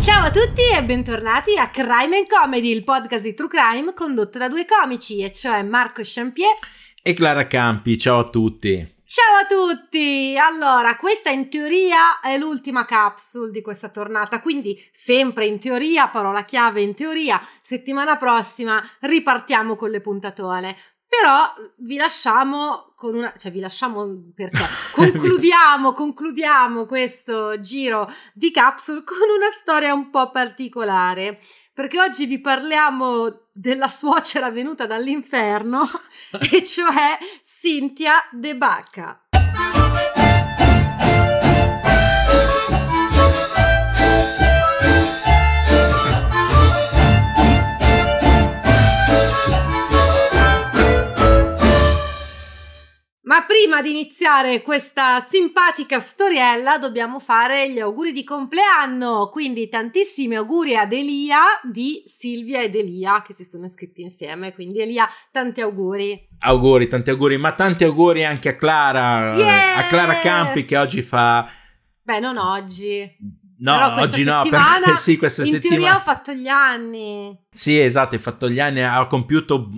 Ciao a tutti e bentornati a Crime and Comedy, il podcast di True Crime condotto da due comici, e cioè Marco Champier e Clara Campi. Ciao a tutti. Ciao a tutti! Allora, questa in teoria è l'ultima capsule di questa tornata, quindi sempre in teoria, parola chiave in teoria, settimana prossima ripartiamo con le puntatone. Però vi lasciamo con una... cioè vi lasciamo perché concludiamo questo giro di capsule con una storia un po' particolare, perché oggi vi parliamo della suocera venuta dall'inferno, e cioè Cynthia Cdebaca. Ma prima di iniziare questa simpatica storiella dobbiamo fare gli auguri di compleanno, quindi tantissimi auguri ad Elia di Silvia ed Elia, che si sono iscritti insieme, quindi Elia, tanti auguri. Auguri, tanti auguri, ma tanti auguri anche a Clara, yeah! A Clara Campi, che oggi fa... Beh, non oggi... No, oggi no, perché sì, questa in settimana... In teoria ho fatto gli anni. Sì, esatto, hai fatto gli anni, ho compiuto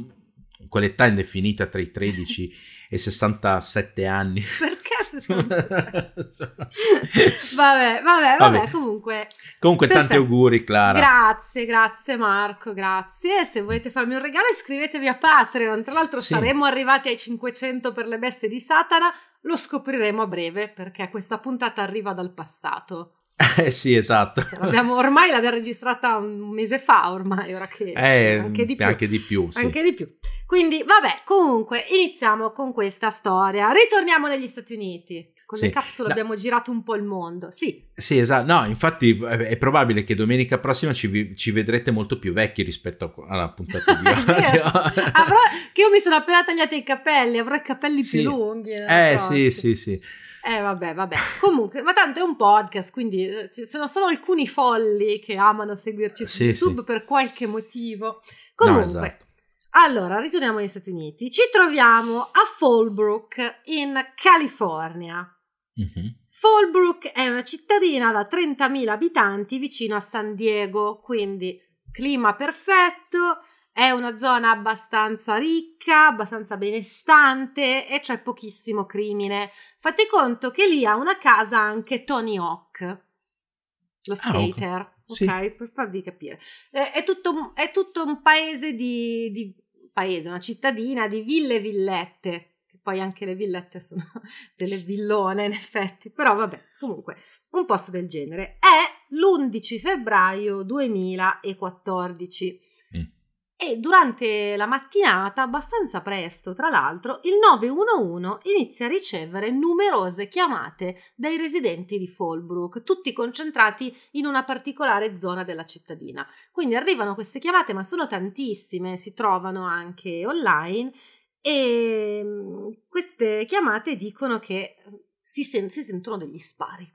quell'età indefinita tra i 13 e 67 anni. Perché 67? vabbè, comunque perfetto. Tanti auguri, Clara. Grazie Marco, grazie. Se volete farmi un regalo iscrivetevi a Patreon, tra l'altro sì. Saremo arrivati ai 500 per le bestie di Satana, lo scopriremo a breve perché questa puntata arriva dal passato. Sì, esatto. Cioè, ormai l'abbiamo registrata un mese fa, ora che anche di più. Sì. Anche di più. Quindi, vabbè, comunque, iniziamo con questa storia. Ritorniamo negli Stati Uniti. Con le capsule abbiamo girato un po' il mondo. Sì, esatto. No, infatti è probabile che domenica prossima ci vedrete molto più vecchi rispetto alla puntata di oggi. Che io mi sono appena tagliata i capelli, avrò i capelli più lunghi. Sì. Vabbè. Comunque, ma tanto è un podcast, quindi ci sono solo alcuni folli che amano seguirci su YouTube per qualche motivo. Comunque, no, esatto. Allora, ritorniamo negli Stati Uniti. Ci troviamo a Fallbrook, in California. Mm-hmm. Fallbrook è una cittadina da 30.000 abitanti vicino a San Diego, quindi clima perfetto, è una zona abbastanza ricca, abbastanza benestante e c'è pochissimo crimine. Fate conto che lì ha una casa anche Tony Hawk, lo skater, ok? Per farvi capire. È tutto un paese di una cittadina di ville e villette, che poi anche le villette sono delle villone in effetti, però vabbè, comunque un posto del genere. È l'11 febbraio 2014. E durante la mattinata, abbastanza presto tra l'altro, il 911 inizia a ricevere numerose chiamate dai residenti di Fallbrook, tutti concentrati in una particolare zona della cittadina. Quindi arrivano queste chiamate, ma sono tantissime, si trovano anche online, e queste chiamate dicono che si sentono degli spari.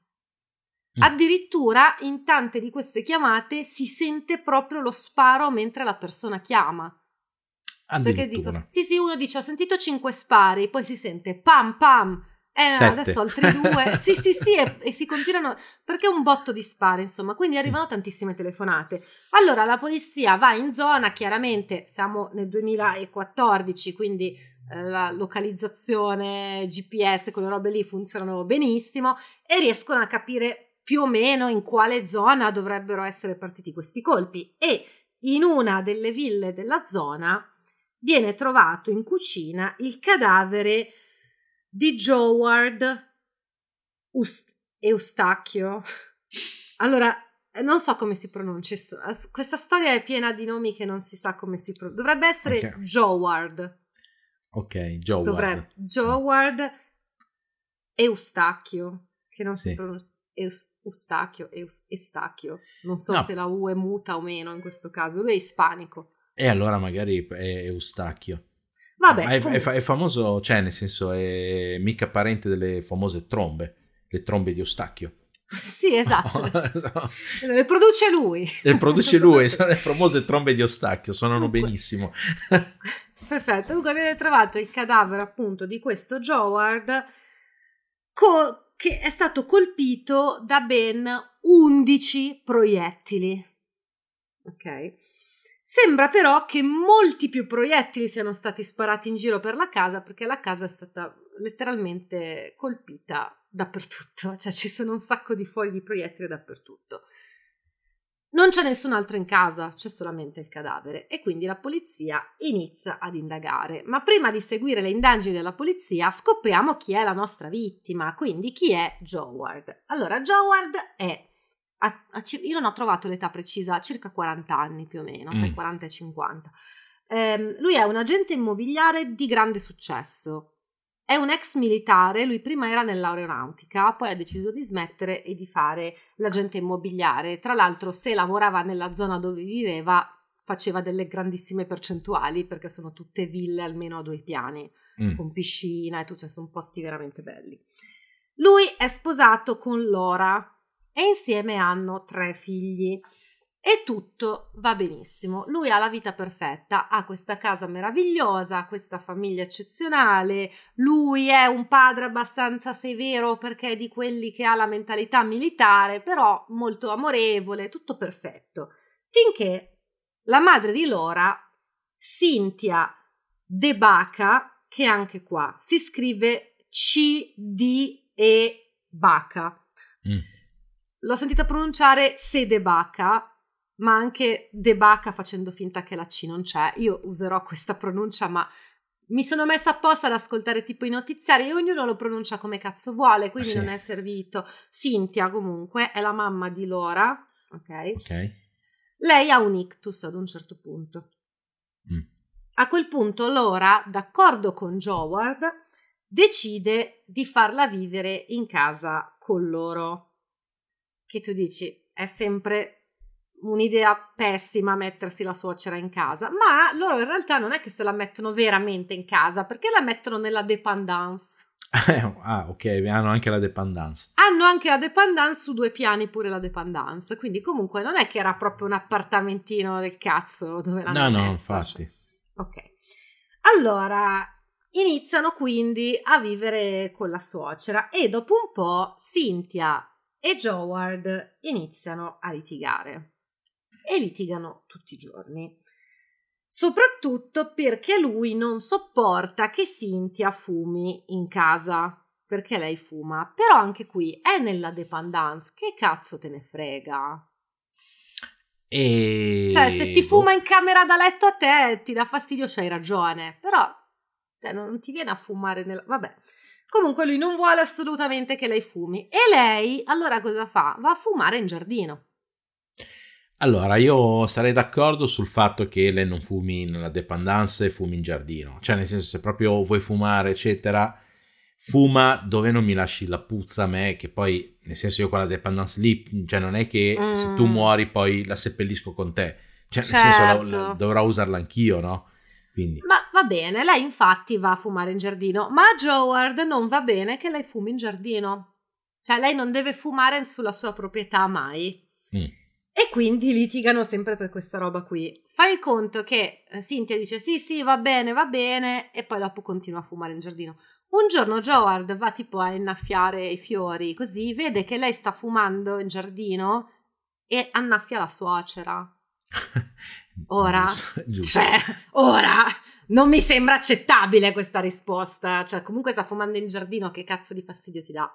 Addirittura in tante di queste chiamate si sente proprio lo sparo mentre la persona chiama. Perché dico, sì, uno dice ho sentito 5 spari, poi si sente pam pam, 7. Adesso altri 2, sì, e si continuano, perché è un botto di spari, insomma, quindi arrivano tantissime telefonate. Allora la polizia va in zona, chiaramente siamo nel 2014, quindi... la localizzazione, GPS, quelle robe lì funzionano benissimo e riescono a capire più o meno in quale zona dovrebbero essere partiti questi colpi, e in una delle ville della zona viene trovato in cucina il cadavere di Howard Eustaquio. Allora, non so come si pronuncia, questa storia è piena di nomi che non si sa come si pronuncia, dovrebbe essere Howard. Ok, Howard Eustaquio, che non si pronuncia. Eustaquio. Non so se la U è muta o meno in questo caso. Lui è ispanico. E allora magari è Eustaquio. Vabbè. È famoso, cioè nel senso è mica parente delle famose trombe, le trombe di Eustaquio. Sì, esatto. Le produce lui. Le produce lui, sono le famose trombe di Eustaquio, suonano benissimo. Perfetto. Dunque viene trovato il cadavere appunto di questo Howard che è stato colpito da ben 11 proiettili. Ok. Sembra però che molti più proiettili siano stati sparati in giro per la casa, perché la casa è stata letteralmente colpita dappertutto, cioè ci sono un sacco di fogli di proiettili dappertutto. Non c'è nessun altro in casa, c'è solamente il cadavere, e quindi la polizia inizia ad indagare. Ma prima di seguire le indagini della polizia scopriamo chi è la nostra vittima, quindi chi è Howard. Allora, Howard è, io non ho trovato l'età precisa, circa 40 anni più o meno, tra i 40 e i 50. Lui è un agente immobiliare di grande successo. È un ex militare, lui prima era nell'aeronautica, poi ha deciso di smettere e di fare l'agente immobiliare. Tra l'altro, se lavorava nella zona dove viveva, faceva delle grandissime percentuali, perché sono tutte ville almeno a 2 piani, con piscina e tutto, cioè sono posti veramente belli. Lui è sposato con Laura e insieme hanno 3 figli. E tutto va benissimo, lui ha la vita perfetta, ha questa casa meravigliosa, questa famiglia eccezionale, lui è un padre abbastanza severo perché è di quelli che ha la mentalità militare, però molto amorevole, tutto perfetto. Finché la madre di Laura, Cynthia Cdebaca, che anche qua si scrive C-D-E-Baca. L'ho sentita pronunciare Cdebaca, ma anche Cdebaca facendo finta che la C non c'è. Io userò questa pronuncia, ma mi sono messa apposta ad ascoltare tipo i notiziari e ognuno lo pronuncia come cazzo vuole, quindi non è servito. Cynthia comunque è la mamma di Laura, ok? Lei ha un ictus ad un certo punto. A quel punto Laura, d'accordo con Howard, decide di farla vivere in casa con loro. Che tu dici, è sempre un'idea pessima mettersi la suocera in casa, ma loro in realtà non è che se la mettono veramente in casa, perché la mettono nella dépendance. Ah, ok, hanno anche la dépendance. Hanno anche la dépendance, su 2 piani pure la dépendance, quindi comunque non è che era proprio un appartamentino del cazzo dove l'hanno messa. No, infatti. Ok. Allora, iniziano quindi a vivere con la suocera e dopo un po' Cynthia e Howard iniziano a litigare. E litigano tutti i giorni, soprattutto perché lui non sopporta che Cynthia fumi in casa, perché lei fuma. Però anche qui è nella dépendance, che cazzo te ne frega? Cioè se ti fuma in camera da letto a te ti dà fastidio, c'hai ragione, però non ti viene a fumare nella... Vabbè, comunque lui non vuole assolutamente che lei fumi e lei allora cosa fa? Va a fumare in giardino. Allora, io sarei d'accordo sul fatto che lei non fumi nella dépendance e fumi in giardino. Cioè, nel senso, se proprio vuoi fumare, eccetera, fuma dove non mi lasci la puzza a me, che poi, nel senso, io quella dépendance lì, cioè non è che se tu muori poi la seppellisco con te. Cioè, nel senso, dovrò usarla anch'io, no? Quindi. Ma va bene, lei infatti va a fumare in giardino, ma a Howard non va bene che lei fumi in giardino. Cioè, lei non deve fumare sulla sua proprietà mai. E quindi litigano sempre per questa roba qui. Fai il conto che Cynthia dice sì, va bene, e poi dopo continua a fumare in giardino. Un giorno Howard va tipo a innaffiare i fiori, così vede che lei sta fumando in giardino e annaffia la suocera. Ora, ora, non mi sembra accettabile questa risposta. Cioè, comunque sta fumando in giardino, che cazzo di fastidio ti dà?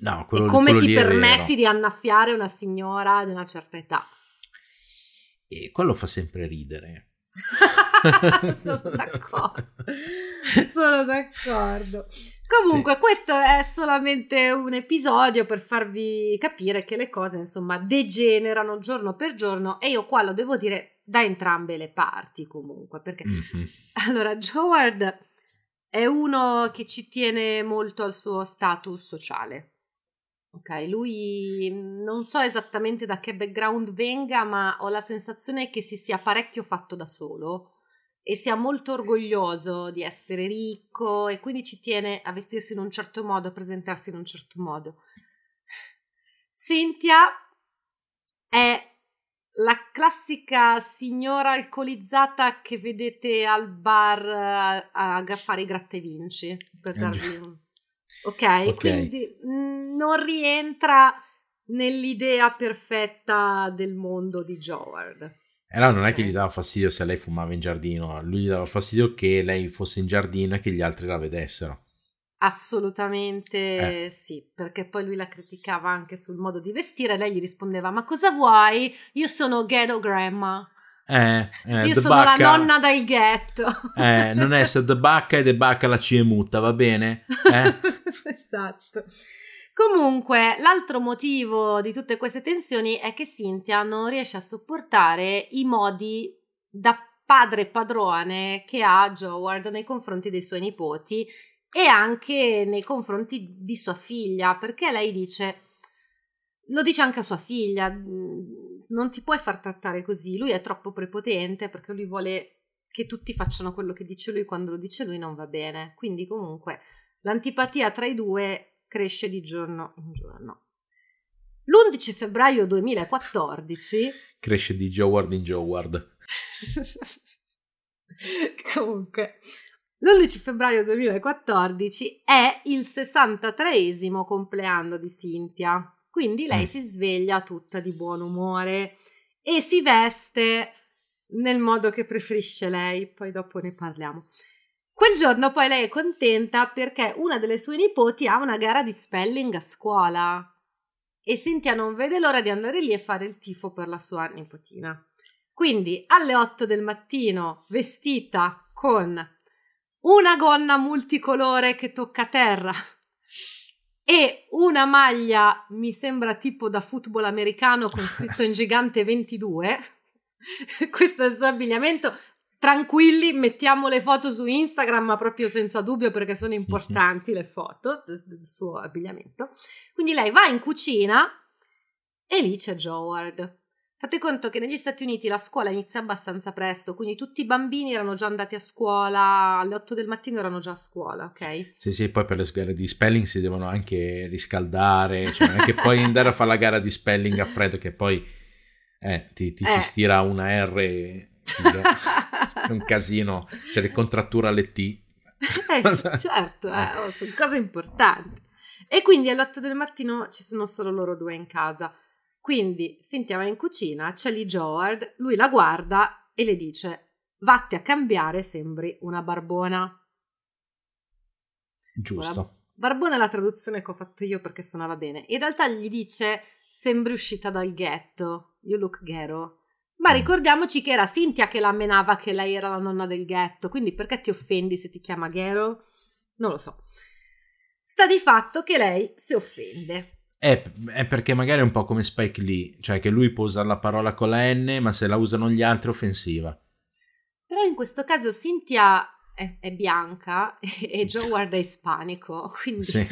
No, quello, e come ti permetti di annaffiare una signora di una certa età? E quello fa sempre ridere. sono d'accordo. Comunque questo è solamente un episodio per farvi capire che le cose insomma degenerano giorno per giorno, e io qua lo devo dire da entrambe le parti comunque, perché allora Howard è uno che ci tiene molto al suo status sociale. Ok, lui non so esattamente da che background venga, ma ho la sensazione che si sia parecchio fatto da solo e sia molto orgoglioso di essere ricco e quindi ci tiene a vestirsi in un certo modo, a presentarsi in un certo modo. Cynthia è la classica signora alcolizzata che vedete al bar a fare i grattavinci, per darvi un... Okay, quindi non rientra nell'idea perfetta del mondo di Howard. Allora non è che gli dava fastidio se lei fumava in giardino, lui gli dava fastidio che lei fosse in giardino e che gli altri la vedessero. Assolutamente sì, perché poi lui la criticava anche sul modo di vestire, lei gli rispondeva: ma cosa vuoi? Io sono ghetto grandma. Io sono la nonna del ghetto. Non è se Cdebaca e Cdebaca la C è muta, va bene? Esatto. Comunque, l'altro motivo di tutte queste tensioni è che Cynthia non riesce a sopportare i modi da padre padrone che ha Howard nei confronti dei suoi nipoti e anche nei confronti di sua figlia, perché lei dice, lo dice anche a sua figlia, non ti puoi far trattare così, lui è troppo prepotente perché lui vuole che tutti facciano quello che dice lui, quando lo dice lui non va bene, quindi comunque l'antipatia tra i due cresce di giorno in giorno. L'11 febbraio 2014 cresce di Howard in Howard. Comunque l'11 febbraio 2014 è il 63esimo compleanno di Cynthia, quindi lei si sveglia tutta di buon umore e si veste nel modo che preferisce lei, poi dopo ne parliamo. Quel giorno poi lei è contenta perché una delle sue nipoti ha una gara di spelling a scuola e Cynthia non vede l'ora di andare lì e fare il tifo per la sua nipotina. Quindi alle 8 del mattino, vestita con una gonna multicolore che tocca terra e una maglia, mi sembra tipo da football americano, con scritto in gigante 22, questo è il suo abbigliamento. Tranquilli, mettiamo le foto su Instagram, ma proprio senza dubbio, perché sono importanti le foto del suo abbigliamento. Quindi lei va in cucina e lì c'è Howard. Fate conto che negli Stati Uniti la scuola inizia abbastanza presto, quindi tutti i bambini erano già andati a scuola, alle 8 del mattino erano già a scuola, ok? Sì, sì, poi per le gare di spelling si devono anche riscaldare, cioè non è che poi andare a fare la gara di spelling a freddo, che poi ti si stira una R, è un casino, c'è le contratture alle T. Certo, sono cose importanti. E quindi alle 8 del mattino ci sono solo loro due in casa. Quindi Cynthia va in cucina, c'è lì Howard, lui la guarda e le dice: vatti a cambiare, sembri una barbona. Giusto. Barbona è la traduzione che ho fatto io perché suonava bene. In realtà gli dice: sembri uscita dal ghetto, you look ghetto. Ma ricordiamoci che era Cynthia che la menava, che lei era la nonna del ghetto, quindi perché ti offendi se ti chiama ghetto? Non lo so. Sta di fatto che lei si offende. È perché magari è un po' come Spike Lee, cioè che lui può usare la parola con la N, ma se la usano gli altri è offensiva. Però in questo caso Cynthia è bianca e Howard è ispanico, quindi... Sì.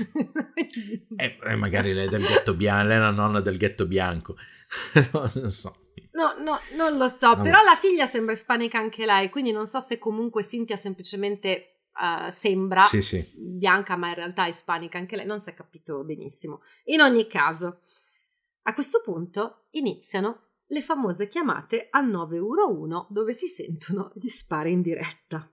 Magari lei è del ghetto bianco, lei è la nonna del ghetto bianco. Non so. No, non lo so, però la figlia sembra ispanica anche lei, quindi non so se comunque Cynthia semplicemente... sembra bianca ma in realtà è ispanica anche lei, non si è capito benissimo. In ogni caso, a questo punto iniziano le famose chiamate al 911 dove si sentono gli spari in diretta.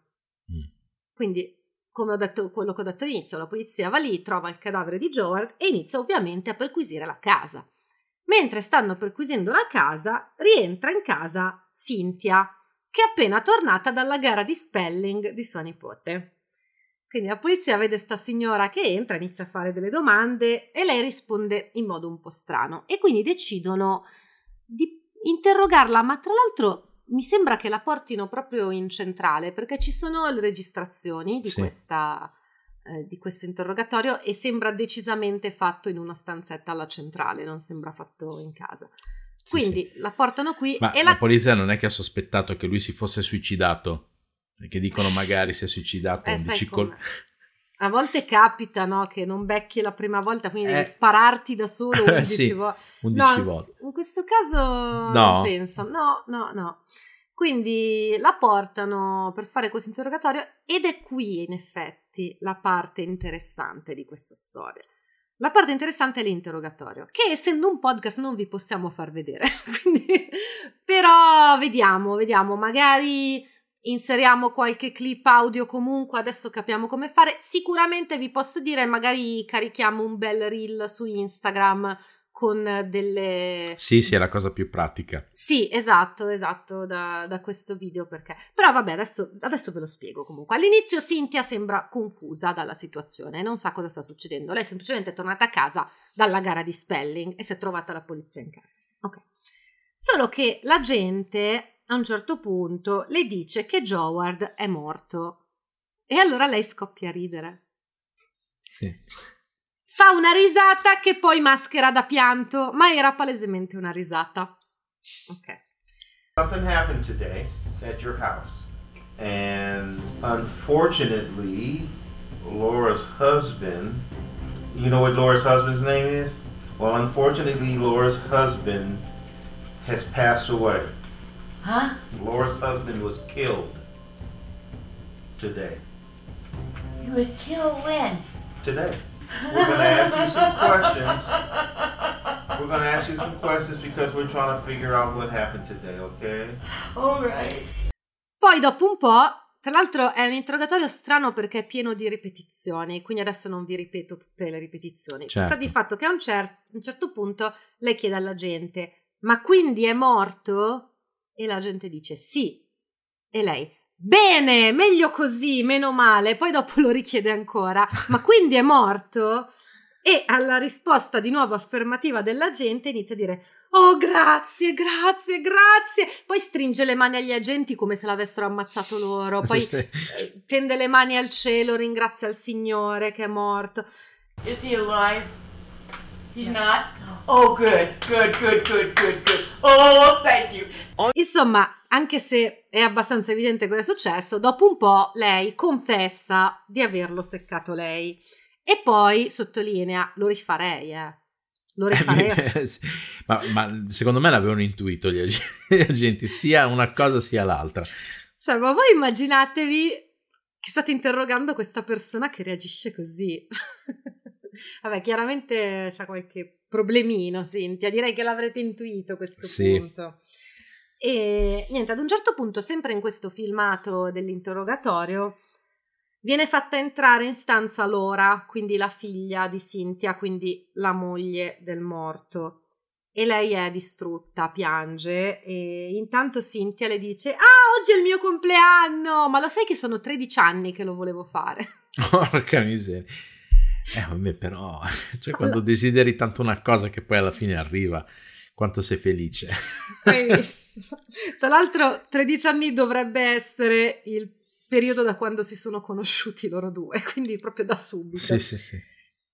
Quindi, come ho detto, quello che ho detto all'inizio, la polizia va lì, trova il cadavere di Howard e inizia ovviamente a perquisire la casa. Mentre stanno perquisendo la casa, rientra in casa Cynthia, che è appena tornata dalla gara di spelling di sua nipote. Quindi la polizia vede sta signora che entra, inizia a fare delle domande e lei risponde in modo un po' strano e quindi decidono di interrogarla, ma tra l'altro mi sembra che la portino proprio in centrale perché ci sono le registrazioni di questo interrogatorio e sembra decisamente fatto in una stanzetta alla centrale, non sembra fatto in casa. Quindi la portano qui. Ma e la polizia non è che ha sospettato che lui si fosse suicidato? Perché dicono magari si è suicidato con A volte capita, no, che non becchi la prima volta, quindi devi spararti da solo 11 sì, volte. No, in questo caso non penso. No. Quindi la portano per fare questo interrogatorio ed è qui, in effetti, la parte interessante di questa storia. La parte interessante è l'interrogatorio, che essendo un podcast non vi possiamo far vedere. Quindi, però vediamo, magari inseriamo qualche clip audio comunque, adesso capiamo come fare. Sicuramente vi posso dire, magari carichiamo un bel reel su Instagram con delle... Sì, è la cosa più pratica. Sì, esatto, da questo video perché... Però vabbè, adesso ve lo spiego comunque. All'inizio Cynthia sembra confusa dalla situazione, non sa cosa sta succedendo. Lei semplicemente è tornata a casa dalla gara di spelling e si è trovata la polizia in casa. Ok. Solo che la gente a un certo punto le dice che Howard è morto. E allora lei scoppia a ridere. Sì. Fa una risata che poi maschera da pianto, ma era palesemente una risata. Ok. Something happened today at your house, and unfortunately, Laura's husband. You know what Laura's husband's name is? Well, unfortunately, Laura's husband has passed away. Huh? Laura's husband was killed today. He was killed when? Today. We're going to ask you some questions. We're going to ask you some questions because we're trying to figure out what happened today, okay? All right. Poi dopo un po', tra l'altro è un interrogatorio strano perché è pieno di ripetizioni, quindi adesso non vi ripeto tutte le ripetizioni. Certo. Sta di fatto che a un certo punto lei chiede alla gente, ma quindi è morto? E la gente dice sì. E lei... Bene, meglio così, meno male. Poi dopo lo richiede ancora. Ma quindi è morto? E alla risposta di nuovo affermativa della gente inizia a dire oh grazie. Poi stringe le mani agli agenti come se l'avessero ammazzato loro. Poi tende le mani al cielo, ringrazia il Signore che è morto. Is he alive? He's not? Oh good. Oh thank you. Insomma, anche se è abbastanza evidente cosa è successo, dopo un po' lei confessa di averlo seccato lei e poi sottolinea, lo rifarei. Ma secondo me l'avevano intuito gli agenti, sia una cosa sia l'altra. Cioè, ma voi immaginatevi che state interrogando questa persona che reagisce così. Vabbè, chiaramente c'ha qualche problemino, Cynthia, direi che l'avrete intuito questo punto. E niente, ad un certo punto, sempre in questo filmato dell'interrogatorio, viene fatta entrare in stanza Laura, quindi la figlia di Cynthia, quindi la moglie del morto. E lei è distrutta, piange, e intanto Cynthia le dice oggi è il mio compleanno, ma lo sai che sono 13 anni che lo volevo fare? Porca miseria. Vabbè, però, cioè quando desideri tanto una cosa che poi alla fine arriva... Quanto sei felice. Benissimo. Tra l'altro 13 anni dovrebbe essere il periodo da quando si sono conosciuti loro due, quindi proprio da subito. Sì.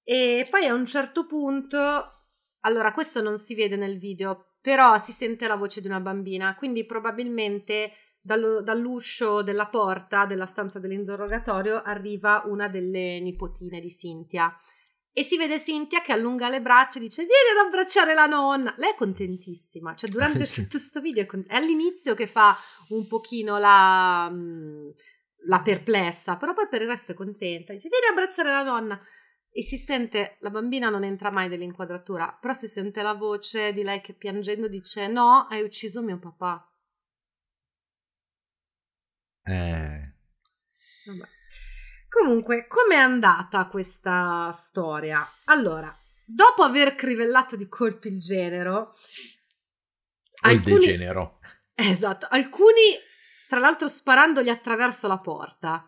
E poi a un certo punto, allora questo non si vede nel video, però si sente la voce di una bambina, quindi probabilmente dall'uscio della porta della stanza dell'interrogatorio arriva una delle nipotine di Cynthia. E si vede Cynthia che allunga le braccia e dice vieni ad abbracciare la nonna. Lei è contentissima, cioè durante tutto sto video è all'inizio che fa un pochino la perplessa, però poi per il resto è contenta, dice vieni ad abbracciare la nonna e si sente, la bambina non entra mai nell'inquadratura, però si sente la voce di lei che piangendo dice no, hai ucciso mio papà. Vabbè. Comunque, com'è andata questa storia? Allora, dopo aver crivellato di colpi il genero... degenero. Esatto, alcuni, tra l'altro, sparandogli attraverso la porta.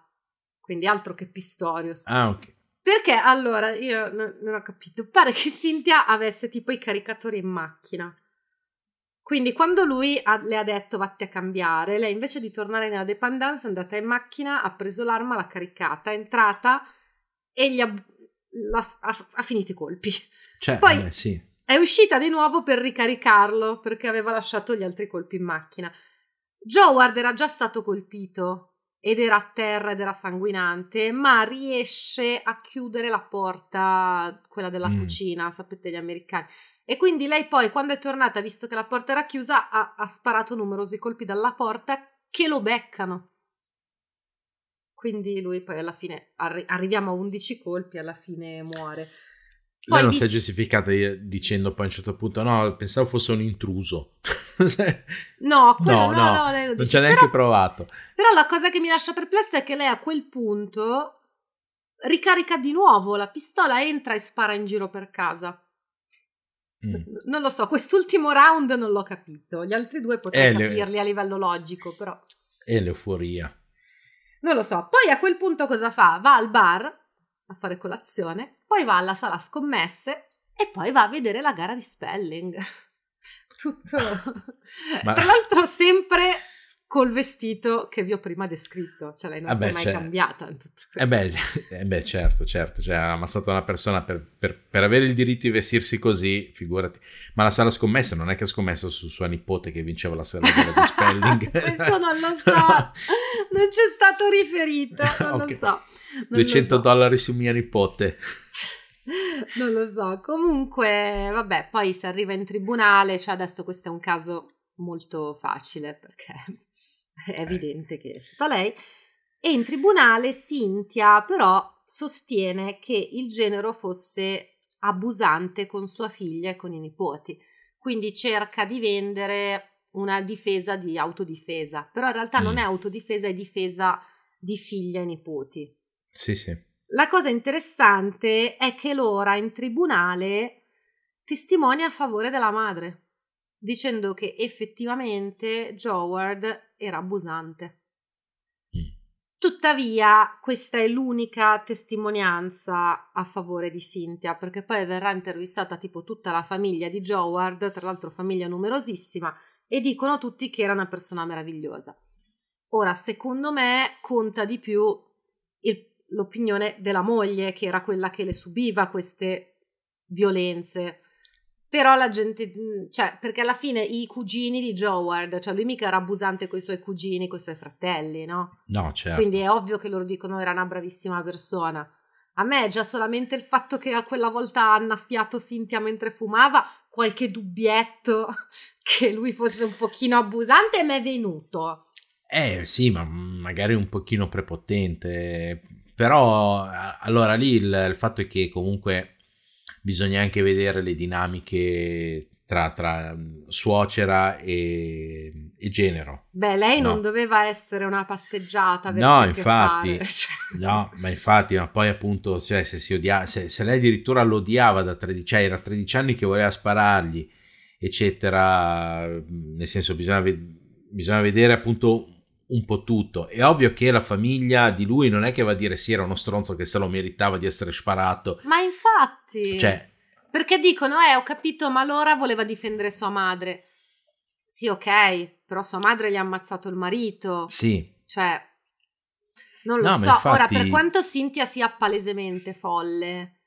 Quindi altro che Pistorius. Ah, ok. Perché, allora, io non ho capito. Pare che Cynthia avesse tipo i caricatori in macchina. Quindi quando lui le ha detto vatti a cambiare, lei invece di tornare nella dependenza è andata in macchina, ha preso l'arma, l'ha caricata, è entrata e ha finito i colpi. Cioè, poi è uscita di nuovo per ricaricarlo perché aveva lasciato gli altri colpi in macchina. Howard era già stato colpito ed era a terra ed era sanguinante, ma riesce a chiudere la porta, quella della cucina, sapete gli americani. E quindi lei poi, quando è tornata, visto che la porta era chiusa, ha sparato numerosi colpi dalla porta che lo beccano. Quindi lui poi alla fine, arriviamo a 11 colpi, alla fine muore. Poi lei non si è giustificata dicendo poi a un certo punto, no, pensavo fosse un intruso. No, quello, no, lei lo non ci ha neanche provato. Però la cosa che mi lascia perplessa è che lei a quel punto ricarica di nuovo la pistola, entra e spara in giro per casa. Non lo so, quest'ultimo round non l'ho capito, gli altri due potrei capirli a livello logico, però è l'euforia, non lo so. Poi a quel punto cosa fa? Va al bar a fare colazione, poi va alla sala scommesse e poi va a vedere la gara di spelling. Tutto tra l'altro sempre col vestito che vi ho prima descritto, cioè lei non si è mai cambiata in tutto questo. Certo, cioè, ha ammazzato una persona per avere il diritto di vestirsi così, figurati. Ma la sala scommessa non è che ha scommesso su sua nipote che vinceva la sala di spelling? Questo non lo so, non c'è stato riferito, non okay. Lo so. Non $200 su mia nipote. Non lo so, comunque vabbè, poi si arriva in tribunale, cioè adesso questo è un caso molto facile perché... è evidente che è stata lei. E in tribunale Cynthia però sostiene che il genero fosse abusante con sua figlia e con i nipoti, quindi cerca di vendere una difesa di autodifesa, però in realtà non è autodifesa, è difesa di figlia e nipoti. Sì. La cosa interessante è che Laura in tribunale testimonia a favore della madre, dicendo che effettivamente Howard era abusante. Tuttavia questa è l'unica testimonianza a favore di Cynthia, perché poi verrà intervistata tipo tutta la famiglia di Howard, tra l'altro famiglia numerosissima, e dicono tutti che era una persona meravigliosa. Ora, secondo me conta di più l'opinione della moglie, che era quella che le subiva queste violenze. Però la gente, cioè, perché alla fine i cugini di Howard, cioè lui mica era abusante con i suoi cugini, con i suoi fratelli, no? No, certo. Quindi è ovvio che loro dicono era una bravissima persona. A me già solamente il fatto che a quella volta ha annaffiato Cynthia mentre fumava, qualche dubbietto che lui fosse un pochino abusante mi è venuto. Sì, ma magari un pochino prepotente. Però allora lì il fatto è che comunque... bisogna anche vedere le dinamiche tra suocera e genero. Beh, lei non doveva essere una passeggiata. No, infatti. Ma poi appunto, cioè, se si odiava, se lei addirittura lo odiava da 13, cioè era 13 anni che voleva sparargli, eccetera, nel senso bisogna vedere appunto un po' tutto. È ovvio che la famiglia di lui non è che va a dire sì, era uno stronzo che se lo meritava di essere sparato. Ma infatti, cioè, perché dicono, ho capito, ma Laura voleva difendere sua madre. Sì, ok, però sua madre gli ha ammazzato il marito. Sì. Cioè, non lo so. Infatti... Ora, per quanto Cynthia sia palesemente folle,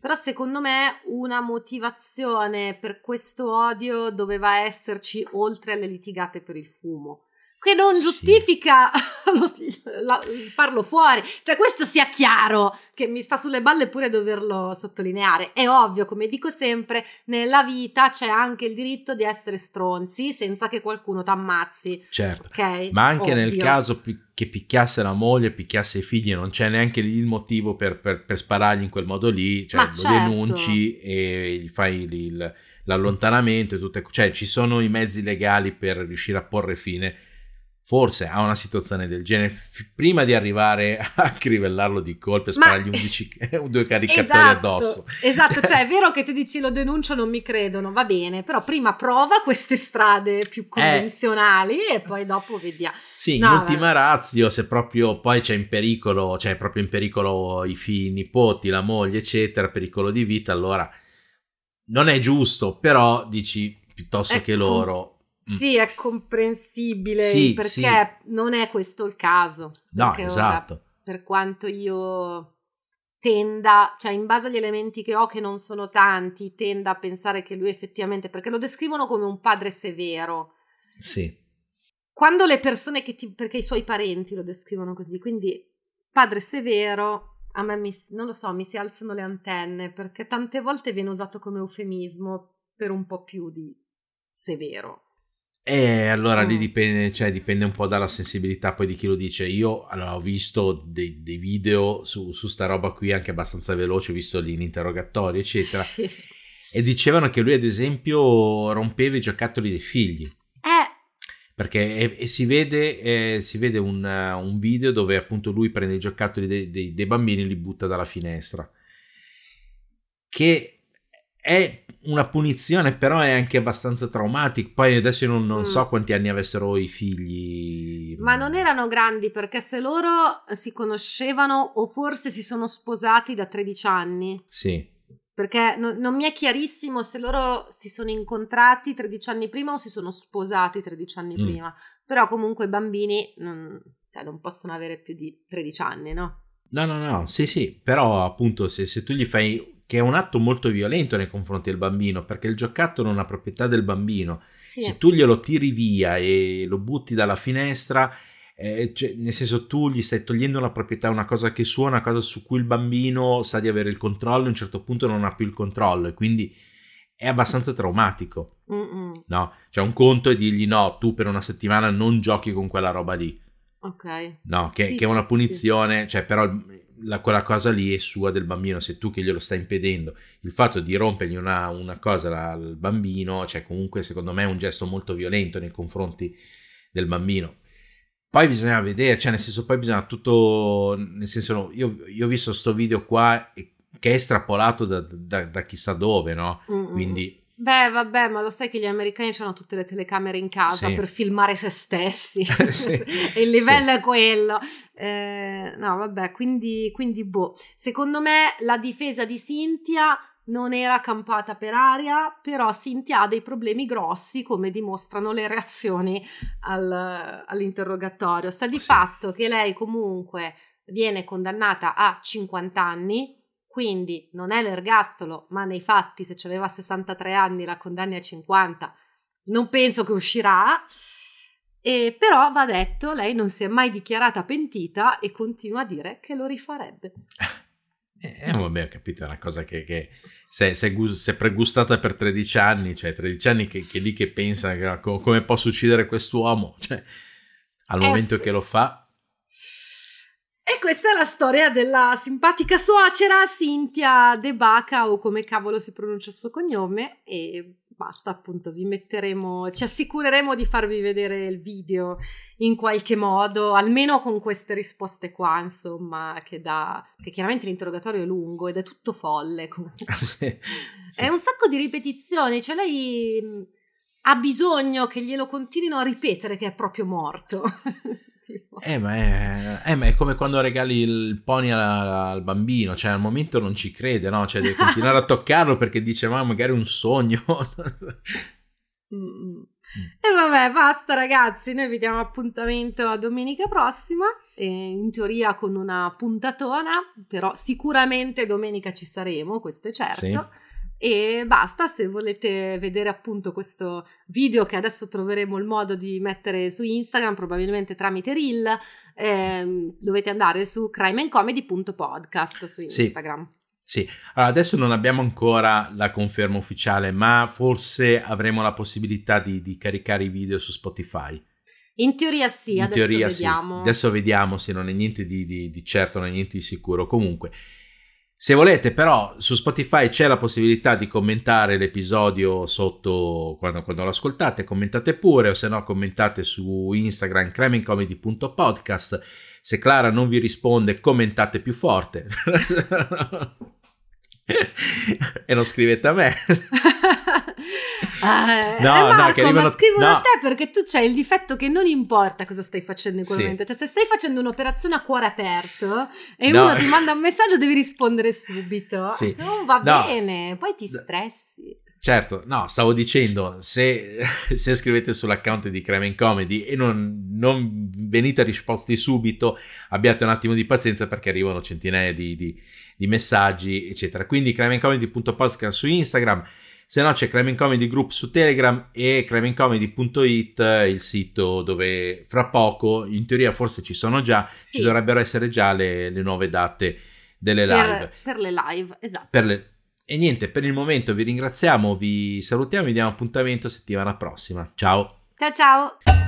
però secondo me una motivazione per questo odio doveva esserci oltre alle litigate per il fumo. Che non giustifica farlo fuori, cioè questo sia chiaro, che mi sta sulle balle pure doverlo sottolineare. È ovvio, come dico sempre, nella vita c'è anche il diritto di essere stronzi senza che qualcuno t'ammazzi. Certo, okay? Ma anche nel caso che picchiasse la moglie, picchiasse i figli, non c'è neanche lì il motivo per sparargli in quel modo lì, cioè denunci e gli fai l'allontanamento e tutte, cioè ci sono i mezzi legali per riuscire a porre fine forse a una situazione del genere, prima di arrivare a crivellarlo di colpi e sparargli 2 caricatori addosso. Esatto, cioè è vero che ti dici lo denuncio, non mi credono, va bene, però prima prova queste strade più convenzionali e poi dopo vediamo. Sì, in ultima ratio, se proprio poi c'è in pericolo, cioè proprio in pericolo i figli, i nipoti, la moglie, eccetera, pericolo di vita, allora non è giusto, però dici piuttosto che loro... Sì, è comprensibile perché non è questo il caso. No, esatto. Ora, per quanto io tenda, cioè in base agli elementi che ho, che non sono tanti, tenda a pensare che lui effettivamente, perché lo descrivono come un padre severo. Sì. quando le persone che ti... perché i suoi parenti lo descrivono così, quindi padre severo... A me, non lo so, mi si alzano le antenne, perché tante volte viene usato come eufemismo per un po' più di severo. Allora lì dipende, cioè dipende un po' dalla sensibilità poi di chi lo dice. Io allora, ho visto dei video su sta roba qui anche abbastanza veloce, ho visto lì in interrogatorio, eccetera. Sì. E dicevano che lui, ad esempio, rompeva i giocattoli dei figli. Perché si vede un video dove appunto lui prende i giocattoli dei bambini e li butta dalla finestra, che è una punizione, però è anche abbastanza traumatica. Poi adesso io non so quanti anni avessero i figli. Ma non erano grandi, perché se loro si conoscevano o forse si sono sposati da 13 anni. Sì. Perché non mi è chiarissimo se loro si sono incontrati 13 anni prima o si sono sposati 13 anni prima. Però comunque i bambini non possono avere più di 13 anni, no? No, sì, però appunto se tu gli fai... che è un atto molto violento nei confronti del bambino, perché il giocattolo è una proprietà del bambino. Sì. Se tu glielo tiri via e lo butti dalla finestra... cioè, nel senso, tu gli stai togliendo una proprietà, una cosa che suona, una cosa su cui il bambino sa di avere il controllo, a un certo punto non ha più il controllo e quindi è abbastanza traumatico. No? Cioè, un conto è dirgli no, tu per una settimana non giochi con quella roba lì. Ok. No, che è una punizione, sì. Cioè, però quella cosa lì è sua, del bambino, sei tu che glielo stai impedendo. Il fatto di rompergli una cosa al bambino, cioè comunque secondo me è un gesto molto violento nei confronti del bambino. Poi bisogna vedere, cioè nel senso, poi bisogna tutto, nel senso, io ho visto sto video qua che è estrapolato da chissà dove, no? Quindi... Beh, vabbè, ma lo sai che gli americani hanno tutte le telecamere in casa, sì, per filmare se stessi, sì. Il livello sì, è quello. No, vabbè, quindi boh. Secondo me la difesa di Cynthia non era campata per aria, però Cynthia ha dei problemi grossi, come dimostrano le reazioni all'interrogatorio. Sta di fatto che lei comunque viene condannata a 50 anni, quindi non è l'ergastolo, ma nei fatti se ci aveva 63 anni la condanna a 50, non penso che uscirà. E però va detto, lei non si è mai dichiarata pentita e continua a dire che lo rifarebbe. Vabbè, ho capito, è una cosa che se è pregustata per 13 anni, cioè 13 anni che lì che pensa che, come posso uccidere quest'uomo, cioè, al momento sì, che lo fa. E questa è la storia della simpatica suocera Cynthia Cdebaca, o come cavolo si pronuncia il suo cognome, e basta, appunto, ci assicureremo di farvi vedere il video in qualche modo, almeno con queste risposte qua, insomma, che chiaramente l'interrogatorio è lungo ed è tutto folle. Sì, sì. È un sacco di ripetizioni, cioè lei ha bisogno che glielo continuino a ripetere che è proprio morto. Tipo. Ma è come quando regali il pony al bambino, cioè al momento non ci crede, no? Cioè deve continuare a toccarlo perché dice ma magari un sogno. E vabbè, basta ragazzi, noi vi diamo appuntamento a domenica prossima, in teoria con una puntatona, però sicuramente domenica ci saremo, questo è certo. Sì. E basta, se volete vedere appunto questo video che adesso troveremo il modo di mettere su Instagram, probabilmente tramite Reel, dovete andare su crimeandcomedy.podcast su Instagram. Sì. Allora, adesso non abbiamo ancora la conferma ufficiale, ma forse avremo la possibilità di caricare i video su Spotify. In teoria sì, adesso vediamo. Sì. Adesso vediamo, se non è niente di certo, non è niente di sicuro comunque. Se volete, però, su Spotify c'è la possibilità di commentare l'episodio sotto quando lo ascoltate, commentate pure, o se no commentate su Instagram crimeandcomedy.podcast. Se Clara non vi risponde, commentate più forte e non scrivete a me. No, che arrivano... ma scrivono a te, perché tu c'hai il difetto che non importa cosa stai facendo in quel momento, cioè se stai facendo un'operazione a cuore aperto e uno ti manda un messaggio devi rispondere subito, non va bene, poi ti stressi. Certo, no, stavo dicendo, se scrivete sull'account di Crime and Comedy e non venite risposti subito, abbiate un attimo di pazienza perché arrivano centinaia di messaggi, eccetera. Quindi crimeandcomedy.podcast su Instagram, Se no c'è Crime and Comedy Group su Telegram e crimeandcomedy.it, il sito dove fra poco, in teoria forse ci sono già, sì, ci dovrebbero essere già le nuove date delle live. Per le live, esatto. E niente, per il momento vi ringraziamo, vi salutiamo, vi diamo appuntamento settimana prossima. Ciao! Ciao ciao!